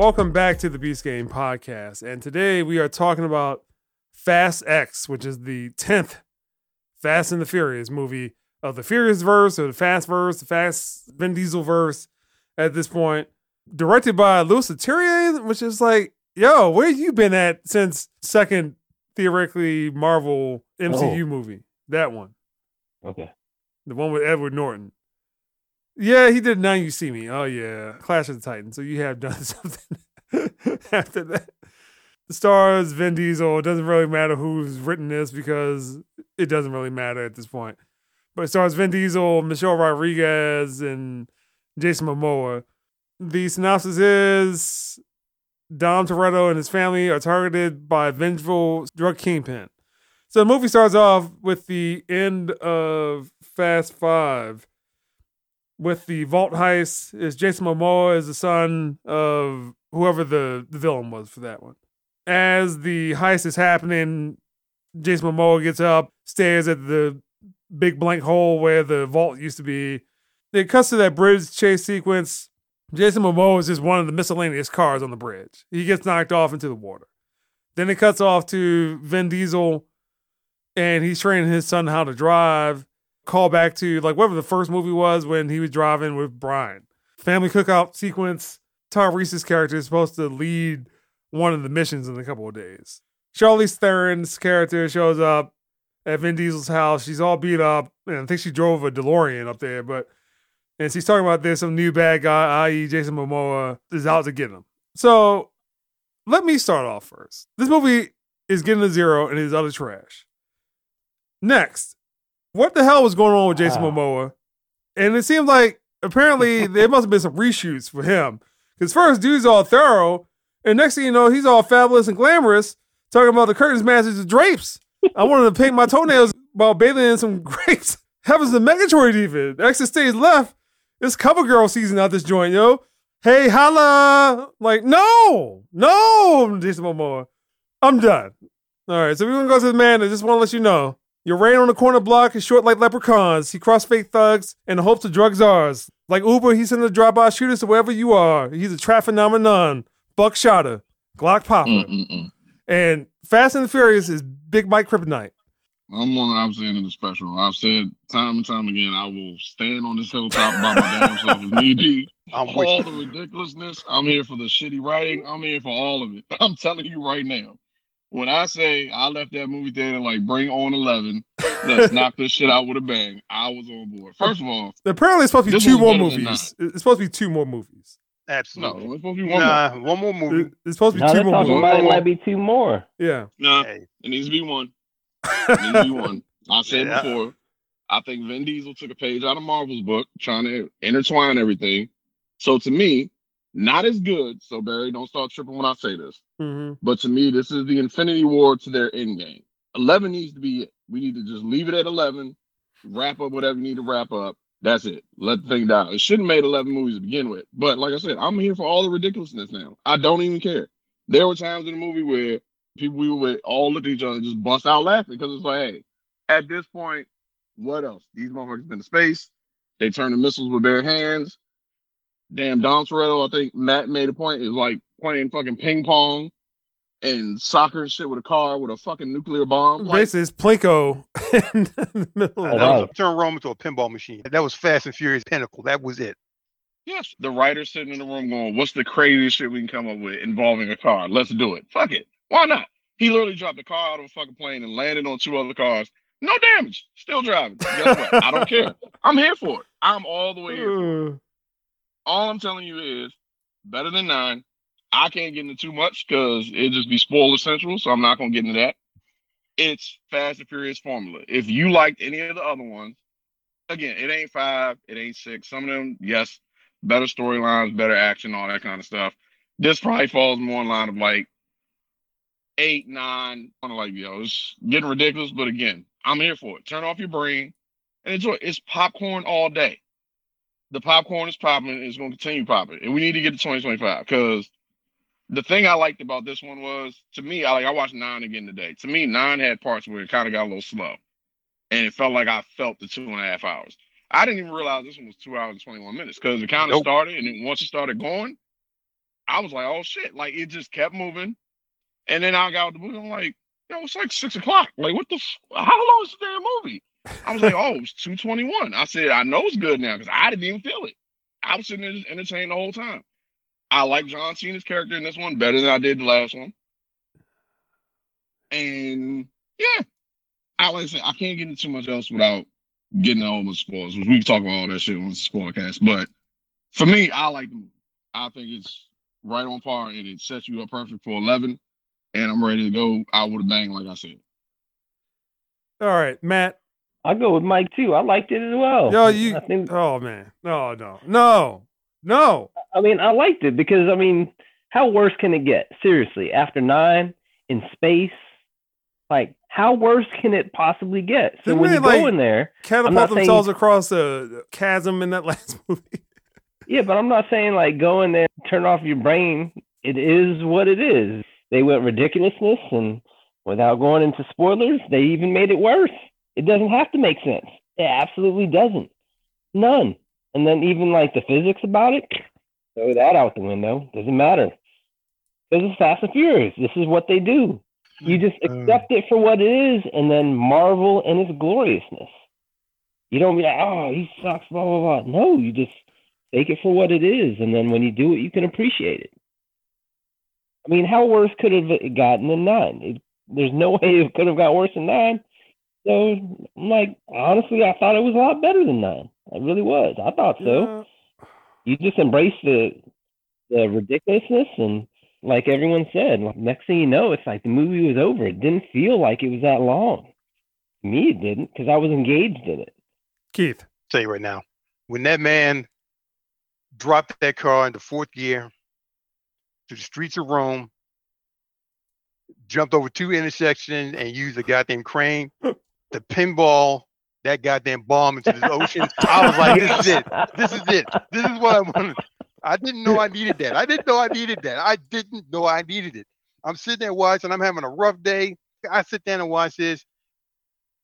Welcome back to the Beast Game Podcast. And today we are talking about Fast X, which is the 10th Fast and the Furious movie of the Furious verse or the Fast verse, the Fast Vin Diesel verse at this point. Directed by Louis Leterrier, which is like, yo, where you been at since second, theoretically, Marvel MCU movie? That one. Okay. The one with Edward Norton. Yeah, he did Now You See Me. Oh, yeah. Clash of the Titans. So you have done something after that. The stars, Vin Diesel. It doesn't really matter who's written this because it doesn't really matter at this point. But it stars Vin Diesel, Michelle Rodriguez, and Jason Momoa. The synopsis is Dom Toretto and his family are targeted by a vengeful drug kingpin. So the movie starts off with the end of Fast Five. With the vault heist, is Jason Momoa is the son of whoever the villain was for that one. As the heist is happening, Jason Momoa gets up, stares at the big blank hole where the vault used to be. It cuts to that bridge chase sequence. Jason Momoa is just one of the miscellaneous cars on the bridge. He gets knocked off into the water. Then it cuts off to Vin Diesel, and he's training his son how to drive. Call back to like whatever the first movie was when he was driving with Brian. Family cookout sequence. Tyrese's character is supposed to lead one of the missions in a couple of days. Charlize Theron's character shows up at Vin Diesel's house. She's all beat up, and I think she drove a DeLorean up there. And she's talking about there's some new bad guy, i.e., Jason Momoa, is out to get him. So let me start off first. This movie is getting a zero and is utter trash. Next. What the hell was going on with Jason Momoa? And it seemed like, apparently, there must have been some reshoots for him. Because first, dude's all thorough. And next thing you know, he's all fabulous and glamorous, talking about the curtains matches the drapes. I wanted to paint my toenails while bathing in some grapes. Heavens, the Megatroid even. Exit stage left. It's cover girl season out this joint, yo. Hey, holla. Like, no, Jason Momoa. I'm done. All right, so we're going to go to the man. I just want to let you know. Your reign on the corner block is short like leprechauns. He cross fake thugs and hopes the drug czars. Like Uber, he's sending the drive-by shooters to wherever you are. He's a traffic-nomenon, buck-shotter, Glock popper. And Fast and the Furious is Big Mike Kryptonite. I'm on the opposite end of the spectrum. I've said time and time again, I will stand on this hilltop by my damn self if need be. I'm all the ridiculousness. I'm here for the shitty writing. I'm here for all of it. I'm telling you right now. When I say I left that movie theater like bring on 11, let's knock this shit out with a bang, I was on board. First of all, apparently it's supposed to be two more movies. It's supposed to be two more movies. Absolutely. No, it's supposed to be one more movie. It's supposed to be two more movies. It might be two more. Yeah. No, it needs to be one. I said before, I think Vin Diesel took a page out of Marvel's book, trying to intertwine everything. So to me, not as good, so Barry, don't start tripping when I say this. Mm-hmm. But to me, this is the Infinity War to their end game. 11 needs to be it. We need to just leave it at 11, wrap up whatever you need to wrap up. That's it. Let the thing die. It shouldn't have made 11 movies to begin with. But like I said, I'm here for all the ridiculousness now. I don't even care. There were times in the movie where people we were with all looked at each other and just bust out laughing because it's like, hey, at this point, what else? These motherfuckers been to space. They turn the missiles with bare hands. Damn, Dom Toretto, I think Matt made a point, is like playing fucking ping pong and soccer and shit with a car with a fucking nuclear bomb. Basically, it's Plinko in the middle of that. Turn Rome into a pinball machine. That was Fast and Furious pinnacle. That was it. Yes. The writer's sitting in the room going, what's the craziest shit we can come up with involving a car? Let's do it. Fuck it. Why not? He literally dropped the car out of a fucking plane and landed on two other cars. No damage. Still driving. Guess what? I don't care. I'm here for it. I'm all the way here for it. All I'm telling you is better than 9. I can't get into too much because it'd just be spoiler central, so I'm not going to get into that. It's Fast and Furious formula. If you liked any of the other ones, again, it ain't 5, it ain't 6. Some of them, yes, better storylines, better action, all that kind of stuff. This probably falls more in line of like 8, 9. I'm like, yo, it's getting ridiculous, but again, I'm here for it. Turn off your brain and enjoy it. It's popcorn all day. The popcorn is popping and it's going to continue popping. And we need to get to 2025 because the thing I liked about this one was, to me, I watched 9 again today. To me, 9 had parts where it kind of got a little slow. And it felt like I felt the 2.5 hours. I didn't even realize this one was 2 hours and 21 minutes because it kind of started. And then once it started going, I was like, oh shit. Like, it just kept moving. And then I got out the movie. I'm like, yo, it's like 6 o'clock. Like, what the, how long is the damn movie? I was like, oh, it's 2:21. I said, I know it's good now because I didn't even feel it. I was sitting there just entertained the whole time. I like John Cena's character in this one better than I did the last one. And yeah, I can't get into much else without getting all the spoilers. We can talk about all that shit on the spoilercast. But for me, I like the movie. I think it's right on par and it sets you up perfect for 11. And I'm ready to go. I would have banged, like I said. All right, Matt. I'll go with Mike too. I liked it as well. Yo, oh man. No. I mean, I liked it because, I mean, how worse can it get? Seriously, after 9 in space, like, how worse can it possibly get? So didn't when you go in there, catapult themselves across the chasm in that last movie. Yeah, but I'm not saying like go in there, turn off your brain. It is what it is. They went ridiculousness, and without going into spoilers, they even made it worse. It doesn't have to make sense. It absolutely doesn't. None. And then even like the physics about it, throw that out the window. Doesn't matter. This is Fast and Furious. This is what they do. You just accept it for what it is and then marvel in its gloriousness. You don't be like, oh, he sucks, blah, blah, blah. No, you just take it for what it is. And then when you do it, you can appreciate it. I mean, how worse could it have gotten than 9? There's no way it could have got worse than 9. So, like, honestly, I thought it was a lot better than 9. It really was. I thought so. Yeah. You just embrace the ridiculousness, and like everyone said, like, next thing you know, it's like the movie was over. It didn't feel like it was that long. To me, it didn't, because I was engaged in it. Keith, I'll tell you right now, when that man dropped that car into fourth gear to the streets of Rome, jumped over 2 intersections, and used a goddamn crane to pinball that goddamn bomb into the ocean. I was like, this is it. This is it. This is what I wanted. I didn't know I needed that. I didn't know I needed it. I'm sitting there watching. I'm having a rough day. I sit down and watch this,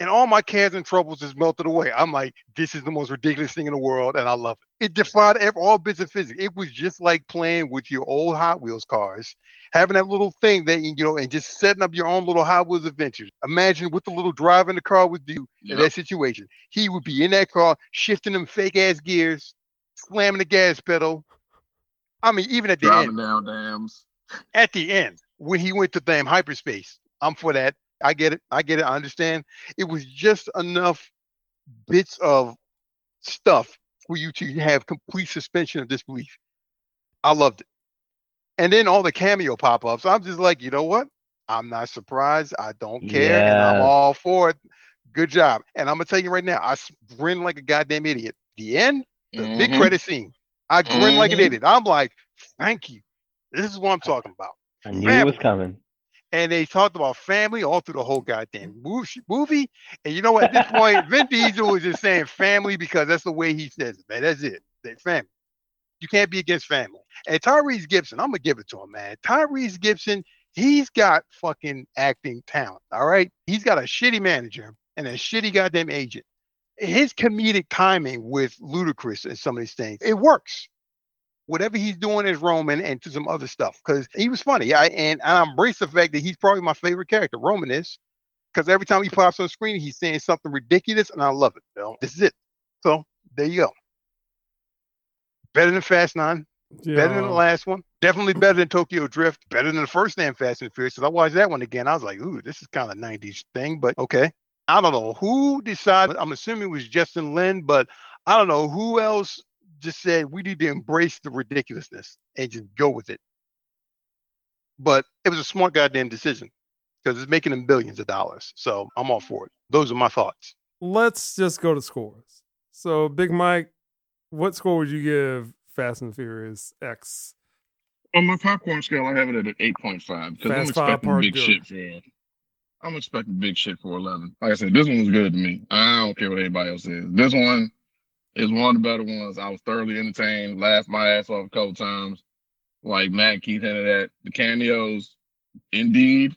and all my cares and troubles just melted away. I'm like, this is the most ridiculous thing in the world, and I love it. It defied all bits of physics. It was just like playing with your old Hot Wheels cars, having that little thing that, you know, and just setting up your own little Hot Wheels adventures. Imagine what the little drive in the car would do in that situation. He would be in that car, shifting them fake-ass gears, slamming the gas pedal. I mean, even at the end. Driving down dams. At the end, when he went to damn hyperspace, I'm for that. I get it. I understand. It was just enough bits of stuff for you to have complete suspension of disbelief. I loved it. And then all the cameo pop-ups. I'm just like, you know what? I'm not surprised. I don't care. Yeah. And I'm all for it. Good job. And I'm going to tell you right now, I grinned like a goddamn idiot. The end, the big credit scene. I grinned like an idiot. I'm like, thank you. This is what I'm talking about. I knew it was coming. And they talked about family all through the whole goddamn movie. And you know what? At this point, Vin Diesel is just saying family because that's the way he says it, man. That's it. That family. You can't be against family. And Tyrese Gibson, I'm going to give it to him, man. Tyrese Gibson, he's got fucking acting talent, all right? He's got a shitty manager and a shitty goddamn agent. His comedic timing with Ludacris and some of these things, it works. Whatever he's doing is Roman and to some other stuff because he was funny. I embrace the fact that he's probably my favorite character, Roman is, because every time he pops on screen, he's saying something ridiculous, and I love it. You know? This is it. So there you go. Better than Fast 9. Yeah. Better than the last one. Definitely better than Tokyo Drift. Better than the first damn Fast and Furious. Because I watched that one again. I was like, ooh, this is kind of 90s thing, but okay. I don't know who decided. I'm assuming it was Justin Lin, but I don't know who else just said we need to embrace the ridiculousness and just go with it. But it was a smart goddamn decision because it's making them billions of dollars. So I'm all for it. Those are my thoughts. Let's just go to scores. So Big Mike, what score would you give Fast and Furious X? On my popcorn scale, I have it at an 8.5 because I'm expecting big shit for it. I'm expecting big shit for 11. Like I said, this one was good to me. I don't care what anybody else says. This one is one of the better ones. I was thoroughly entertained, laughed my ass off a couple times. Like Matt and Keith hinted at, the cameos, indeed.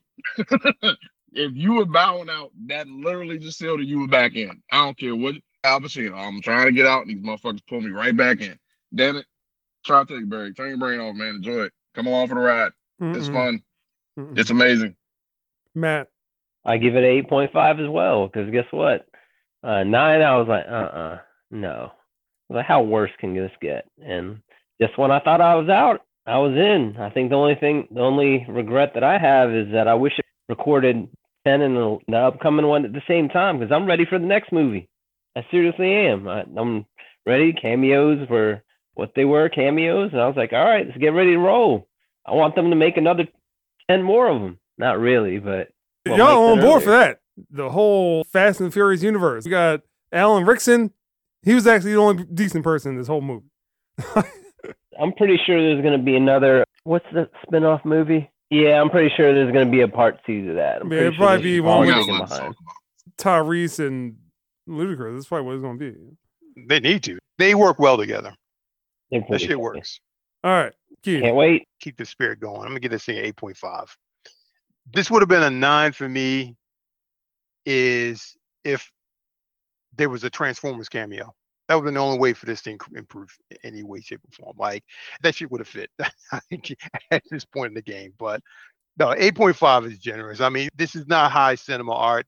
If you were bowing out, that literally just sealed it. You were back in. I don't care what Al Pacino. I'm trying to get out, and these motherfuckers pull me right back in. Damn it. Try to take a break. Turn your brain off, man. Enjoy it. Come along for the ride. Mm-mm. It's fun. Mm-mm. It's amazing. Matt. I give it 8.5 as well, because guess what? 9, I was like, no. I was like, how worse can this get? And just when I thought I was out, I was in. I think the only regret that I have is that I wish it recorded 10 and the upcoming one at the same time, because I'm ready for the next movie. I seriously am. I'm ready. Cameos were what they were, cameos. And I was like, all right, let's get ready to roll. I want them to make another 10 more of them. Not really, but... Well, y'all on board for that. The whole Fast and Furious universe. We got Alan Rickson. He was actually the only decent person in this whole movie. I'm pretty sure there's going to be another... What's the spinoff movie? Yeah, I'm pretty sure there's going to be a part 2 to that. It'll probably be one with Tyrese and Ludacris. That's probably what it's going to be. They need to. They work well together. That shit works. All right. Can't wait. Keep the spirit going. I'm going to give this thing an 8.5. This would have been a 9 for me is if there was a Transformers cameo. That would have been the only way for this thing to improve in any way, shape, or form. Like, that shit would have fit at this point in the game. But no, 8.5 is generous. I mean, this is not high cinema art.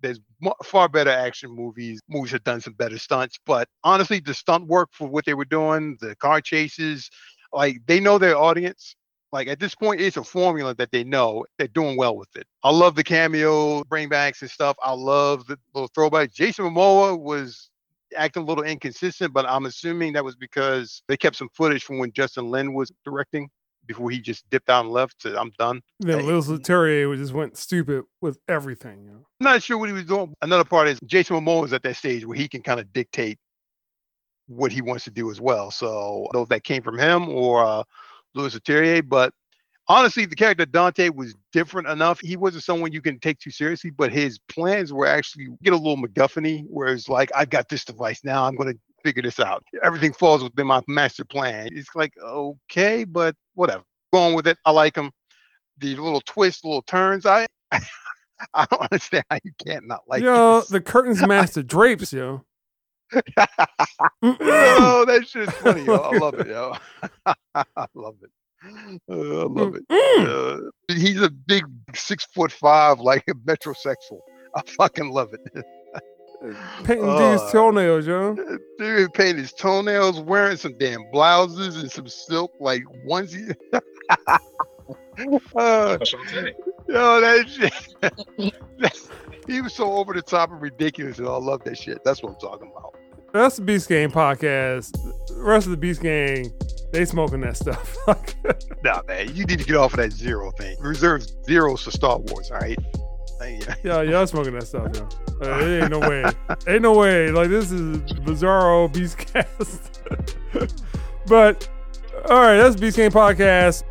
There's far better action movies. Movies have done some better stunts. But honestly, the stunt work for what they were doing, the car chases, like, they know their audience. Like, at this point, it's a formula that they know. They're doing well with it. I love the cameo bringbacks and stuff. I love the little throwbacks. Jason Momoa was acting a little inconsistent, but I'm assuming that was because they kept some footage from when Justin Lin was directing before he just dipped out and left to, I'm done. Then Louis Leterrier just went stupid with everything. You know? I'm not sure what he was doing. Another part is Jason Momoa is at that stage where he can kind of dictate what he wants to do as well. So I don't know if that came from him or... Louis Leterrier, but honestly, the character Dante was different enough. He wasn't someone you can take too seriously, but his plans were actually get a little MacGuffin-y, where it's like, I got this device now, I'm going to figure this out. Everything falls within my master plan. It's like, okay, but whatever. Going with it, I like him. The little twists, little turns, I don't understand how you can't not like this. The curtains match the drapes, yo. Oh, that shit's funny, yo. I love it, yo. I love it. I love it. He's a big 6'5", like a metrosexual. I fucking love it. Painting dude's toenails, yo. Dude painting his toenails, wearing some damn blouses and some silk like onesie. Yo, that shit. He was so over the top and ridiculous, and I love that shit. That's what I'm talking about. That's the Beast Gang podcast. The rest of the Beast Gang, they smoking that stuff. Nah, man, you need to get off of that zero thing. Reserve zeros for Star Wars, all right? Yeah, y'all smoking that stuff, yo. It ain't no way. Ain't no way. Like, this is bizarro Beastcast. But, all right, that's the Beast Gang podcast.